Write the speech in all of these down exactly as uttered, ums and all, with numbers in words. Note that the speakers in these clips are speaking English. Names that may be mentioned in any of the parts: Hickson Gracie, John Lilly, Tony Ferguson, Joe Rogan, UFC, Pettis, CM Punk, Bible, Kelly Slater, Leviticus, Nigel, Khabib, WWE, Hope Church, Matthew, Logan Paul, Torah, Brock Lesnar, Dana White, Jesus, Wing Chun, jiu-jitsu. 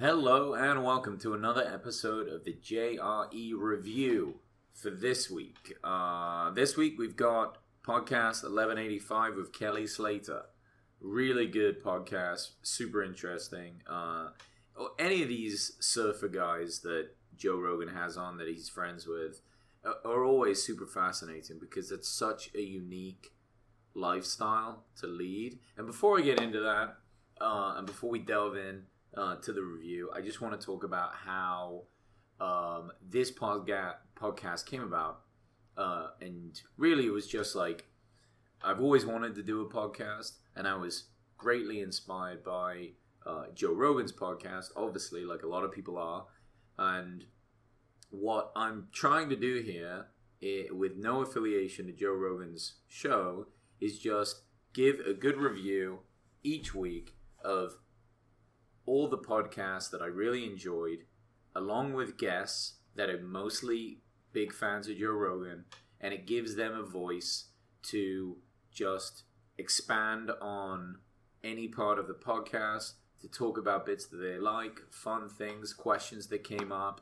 Hello and welcome to another episode of the J R E Review for this week. Uh, this week we've got podcast eleven eighty-five with Kelly Slater. Really good podcast, super interesting. Uh, any of these surfer guys that Joe Rogan has on that he's friends with are always super fascinating because it's such a unique lifestyle to lead. And before I get into that, uh, and before we delve in, Uh, to the review, I just want to talk about how um, this podga- podcast came about, uh, and really it was just like, I've always wanted to do a podcast, and I was greatly inspired by uh, Joe Rogan's podcast, obviously, like a lot of people are, and what I'm trying to do here, it, with no affiliation to Joe Rogan's show, is just give a good review each week of all the podcasts that I really enjoyed, along with guests that are mostly big fans of Joe Rogan, and it gives them a voice to just expand on any part of the podcast, to talk about bits that they like, fun things, questions that came up,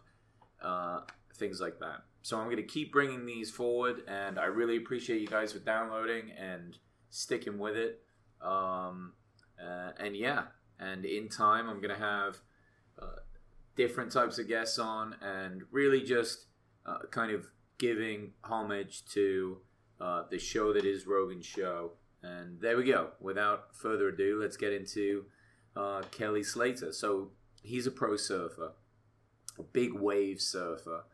uh, things like that. So I'm going to keep bringing these forward, and I really appreciate you guys for downloading and sticking with it. Um, uh, and yeah. And in time, I'm going to have uh, different types of guests on and really just uh, kind of giving homage to uh, the show that is Rogan's show. And there we go. Without further ado, let's get into uh, Kelly Slater. So he's a pro surfer, a big wave surfer.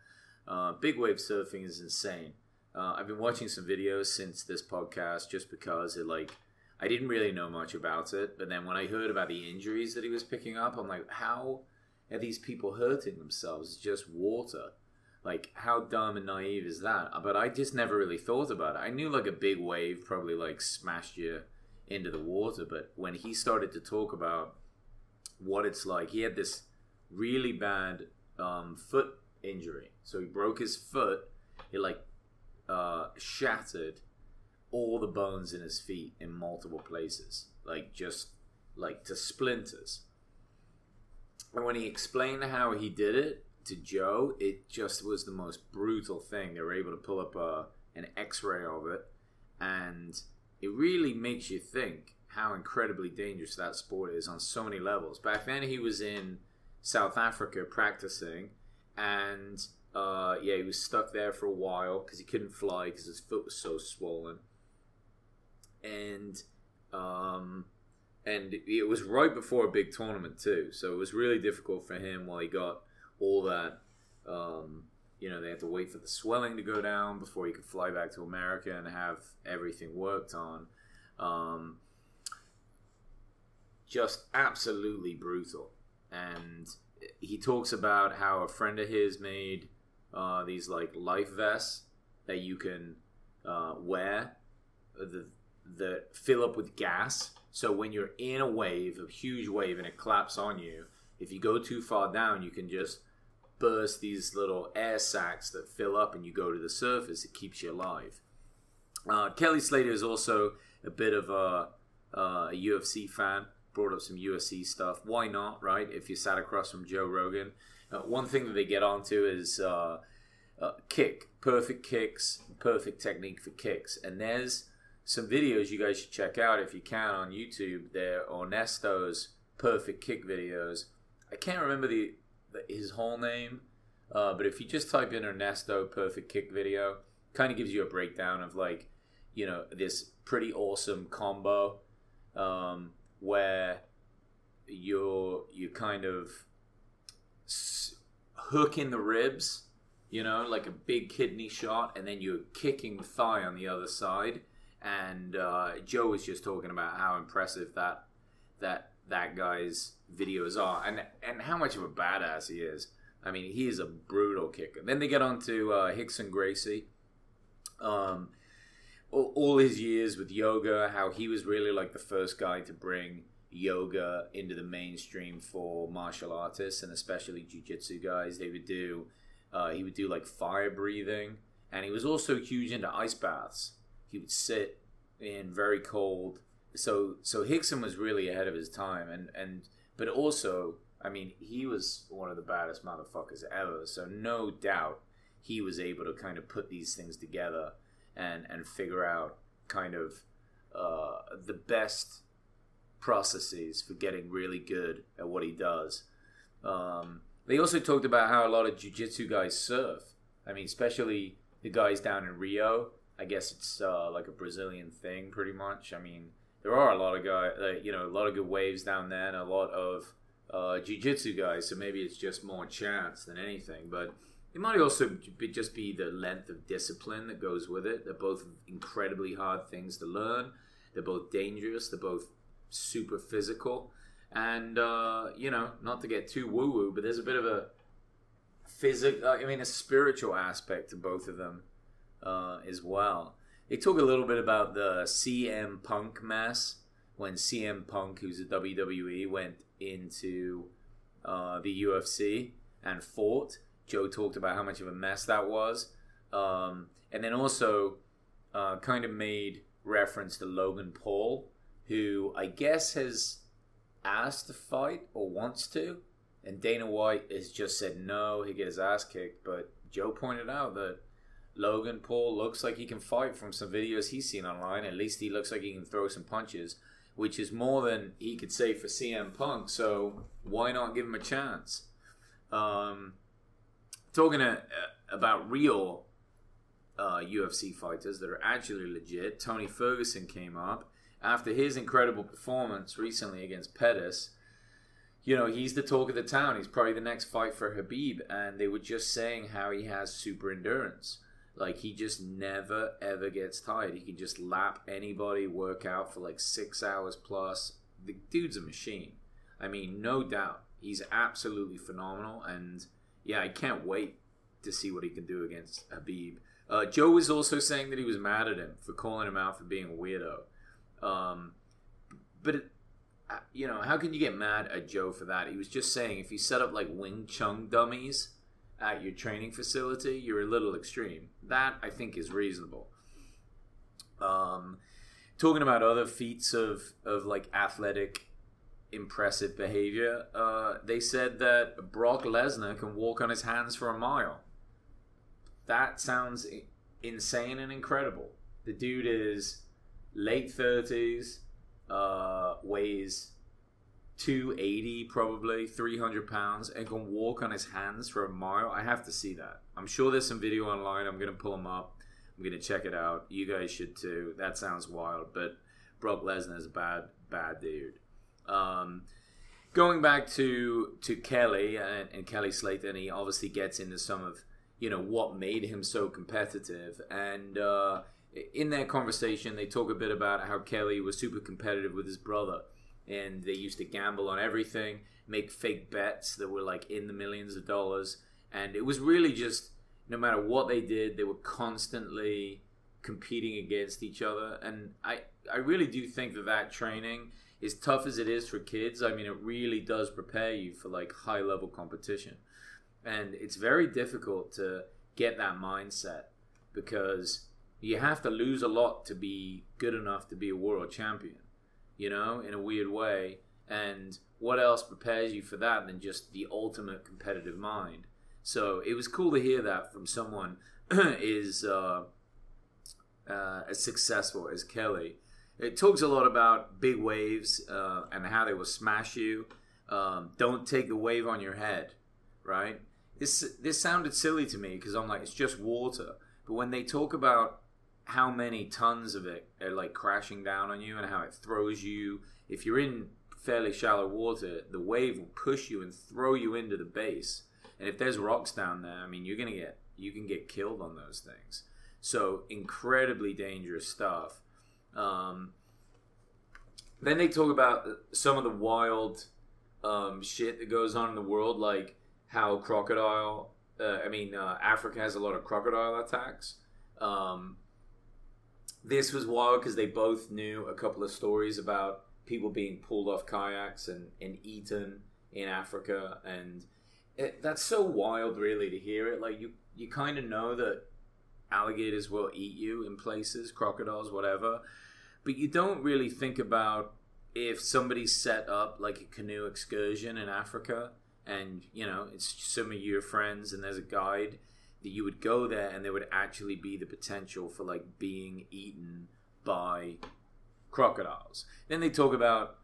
Uh, big wave surfing is insane. Uh, I've been watching some videos since this podcast just because it like... I didn't really know much about it, but then when I heard about the injuries that he was picking up, I'm like, how are these people hurting themselves? It's just water. Like, how dumb and naive is that? But I just never really thought about it. I knew, like, a big wave probably, like, smashed you into the water, but when he started to talk about what it's like, he had this really bad um, foot injury. So he broke his foot. It, like, uh, shattered all the bones in his feet in multiple places, like just like to splinters. And when he explained how he did it to Joe, it just was the most brutal thing. They were able to pull up a, an x-ray of it, and it really makes you think how incredibly dangerous that sport is on so many levels. Back then he was in South Africa practicing, and uh, yeah, he was stuck there for a while because he couldn't fly because his foot was so swollen. And um, and it was right before a big tournament too, so it was really difficult for him while he got all that. Um, you know, they had to wait for the swelling to go down before he could fly back to America and have everything worked on. Um, just absolutely brutal. And he talks about how a friend of his made uh, these like life vests that you can uh, wear. The that fill up with gas, so when you're in a wave, a huge wave, and it claps on you, if you go too far down, you can just burst these little air sacs that fill up and you go to the surface. It keeps you alive. Uh, Kelly Slater is also a bit of a, uh, a U F C fan, brought up some U F C stuff. Why not, right? If you sat across from Joe Rogan. Uh, one thing that they get onto is uh, uh, kick, perfect kicks, perfect technique for kicks. And there's some videos you guys should check out if you can on YouTube. They're Ernesto's perfect kick videos. I can't remember the, the his whole name, uh, but if you just type in Ernesto perfect kick video, kind of gives you a breakdown of like, you know, this pretty awesome combo um, where you're you kind of s- hook in the ribs, you know, like a big kidney shot, and then you're kicking the thigh on the other side. And uh, Joe was just talking about how impressive that that that guy's videos are, and and how much of a badass he is. I mean, he is a brutal kicker. Then they get on to uh, Hickson Gracie. Um, all, all his years with yoga, how he was really like the first guy to bring yoga into the mainstream for martial artists, and especially jiu-jitsu guys. They would do, uh, he would do like fire breathing, and he was also huge into ice baths. He would sit in very cold. So so Hickson was really ahead of his time. And, and but also, I mean, he was one of the baddest motherfuckers ever, so no doubt he was able to kind of put these things together and, and figure out kind of uh, the best processes for getting really good at what he does. Um, they also talked about how a lot of jiu-jitsu guys surf. I mean, especially the guys down in Rio. I guess it's uh, like a Brazilian thing, pretty much. I mean, there are a lot of guys, uh, you know, a lot of good waves down there, and a lot of uh, jiu-jitsu guys. So maybe it's just more chance than anything. But it might also be just be the length of discipline that goes with it. They're both incredibly hard things to learn. They're both dangerous. They're both super physical. And, uh, you know, not to get too woo-woo, but there's a bit of a physical, I mean, a spiritual aspect to both of them uh, as well. They talk a little bit about the C M Punk mess, when C M Punk, who's a W W E, went into uh, the U F C and fought. Joe talked about how much of a mess that was. Um, and then also uh, kind of made reference to Logan Paul, who I guess has asked to fight or wants to, and Dana White has just said no, he gets his ass kicked. But Joe pointed out that Logan Paul looks like he can fight from some videos he's seen online. At least he looks like he can throw some punches, which is more than he could say for C M Punk, so why not give him a chance? Um, talking to, uh, about real uh, U F C fighters that are actually legit, Tony Ferguson came up. After his incredible performance recently against Pettis, you know, he's the talk of the town. He's probably the next fight for Khabib. And they were just saying how he has super endurance. Like, he just never, ever gets tired. He can just lap anybody, work out for like six hours plus. The dude's a machine. I mean, no doubt. He's absolutely phenomenal. And, yeah, I can't wait to see what he can do against Khabib. Uh, Joe was also saying that he was mad at him for calling him out for being a weirdo. Um, but, it, you know, how can you get mad at Joe for that? He was just saying if you set up like Wing Chun dummies at your training facility, you're a little extreme. That, I think, is reasonable. Um, talking about other feats of, of like athletic, impressive behavior, uh, they said that Brock Lesnar can walk on his hands for a mile. That sounds insane and incredible. The dude is late thirties, uh, weighs two eighty probably, three hundred pounds, and can walk on his hands for a mile. I have to see that. I'm sure there's some video online. I'm going to pull them up. I'm going to check it out. You guys should too. That sounds wild, but Brock Lesnar is a bad, bad dude. Um, going back to, to Kelly and, and Kelly Slater, and he obviously gets into some of, you know, what made him so competitive. And, uh, in their conversation, they talk a bit about how Kelly was super competitive with his brother, and they used to gamble on everything, make fake bets that were like in the millions of dollars, and it was really just no matter what they did, they were constantly competing against each other. And I, I really do think that that training, as tough as it is for kids, I mean, it really does prepare you for like high-level competition. And it's very difficult to get that mindset because you have to lose a lot to be good enough to be a world champion, you know, in a weird way. And what else prepares you for that than just the ultimate competitive mind? So it was cool to hear that from someone is uh, uh, as successful as Kelly. It talks a lot about big waves uh, and how they will smash you. Um, don't take the wave on your head, right? This, this sounded silly to me because I'm like, it's just water. But when they talk about how many tons of it are like crashing down on you and how it throws you. If you're in fairly shallow water, the wave will push you and throw you into the base. And if there's rocks down there, I mean, you're going to get, you can get killed on those things. So incredibly dangerous stuff. Um, then they talk about some of the wild um, shit that goes on in the world, like how crocodile, uh, I mean, uh, Africa has a lot of crocodile attacks. Um, This was wild because they both knew a couple of stories about people being pulled off kayaks and, and eaten in Africa. And it, that's so wild, really, to hear it. Like, you, you kind of know that alligators will eat you in places, crocodiles, whatever. But you don't really think about if somebody set up like a canoe excursion in Africa, and you know it's some of your friends and there's a guide, that you would go there and there would actually be the potential for like being eaten by crocodiles. Then they talk about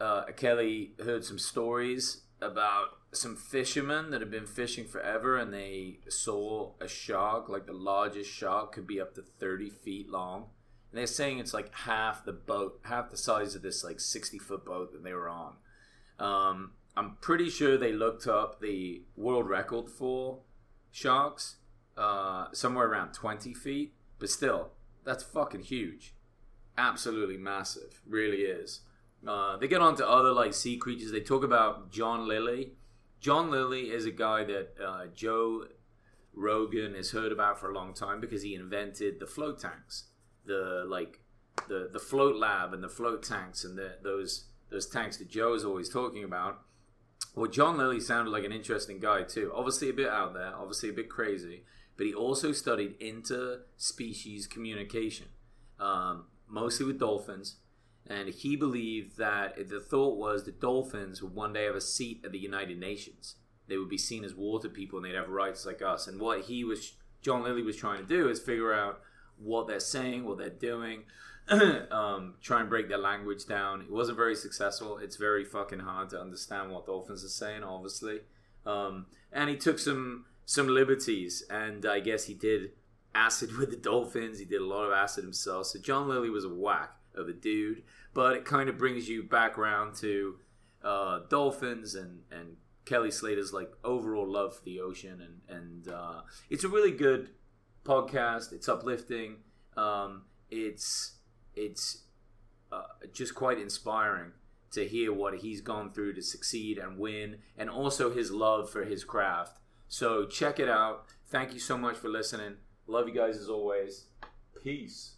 uh, Kelly heard some stories about some fishermen that have been fishing forever, and they saw a shark, like the largest shark could be up to thirty feet long. And they're saying it's like half the boat, half the size of this like sixty foot boat that they were on. Um, I'm pretty sure they looked up the world record for sharks, uh, somewhere around twenty feet. But still, that's fucking huge. Absolutely massive. Really is. Uh, they get on to other like sea creatures. They talk about John Lilly. John Lilly is a guy that uh, Joe Rogan has heard about for a long time because he invented the float tanks. The like the the float lab and the float tanks and the, those those tanks that Joe is always talking about. Well, John Lilly sounded like an interesting guy too. Obviously a bit out there, obviously a bit crazy, but he also studied interspecies communication, um, mostly with dolphins. And he believed that the thought was that dolphins would one day have a seat at the United Nations. They would be seen as water people and they'd have rights like us. And what he was, John Lilly was trying to do is figure out what they're saying, what they're doing, um, try and break their language down. It wasn't very successful. It's very fucking hard to understand what dolphins are saying, obviously. Um, and he took some some liberties, and I guess he did acid with the dolphins. He did a lot of acid himself. So John Lilly was a whack of a dude, but it kind of brings you back around to uh, dolphins and, and Kelly Slater's like overall love for the ocean, and, and uh, it's a really good podcast. It's uplifting. Um, it's it's uh, just quite inspiring to hear what he's gone through to succeed and win, and also his love for his craft. So check it out. Thank you so much for listening. Love you guys as always. Peace.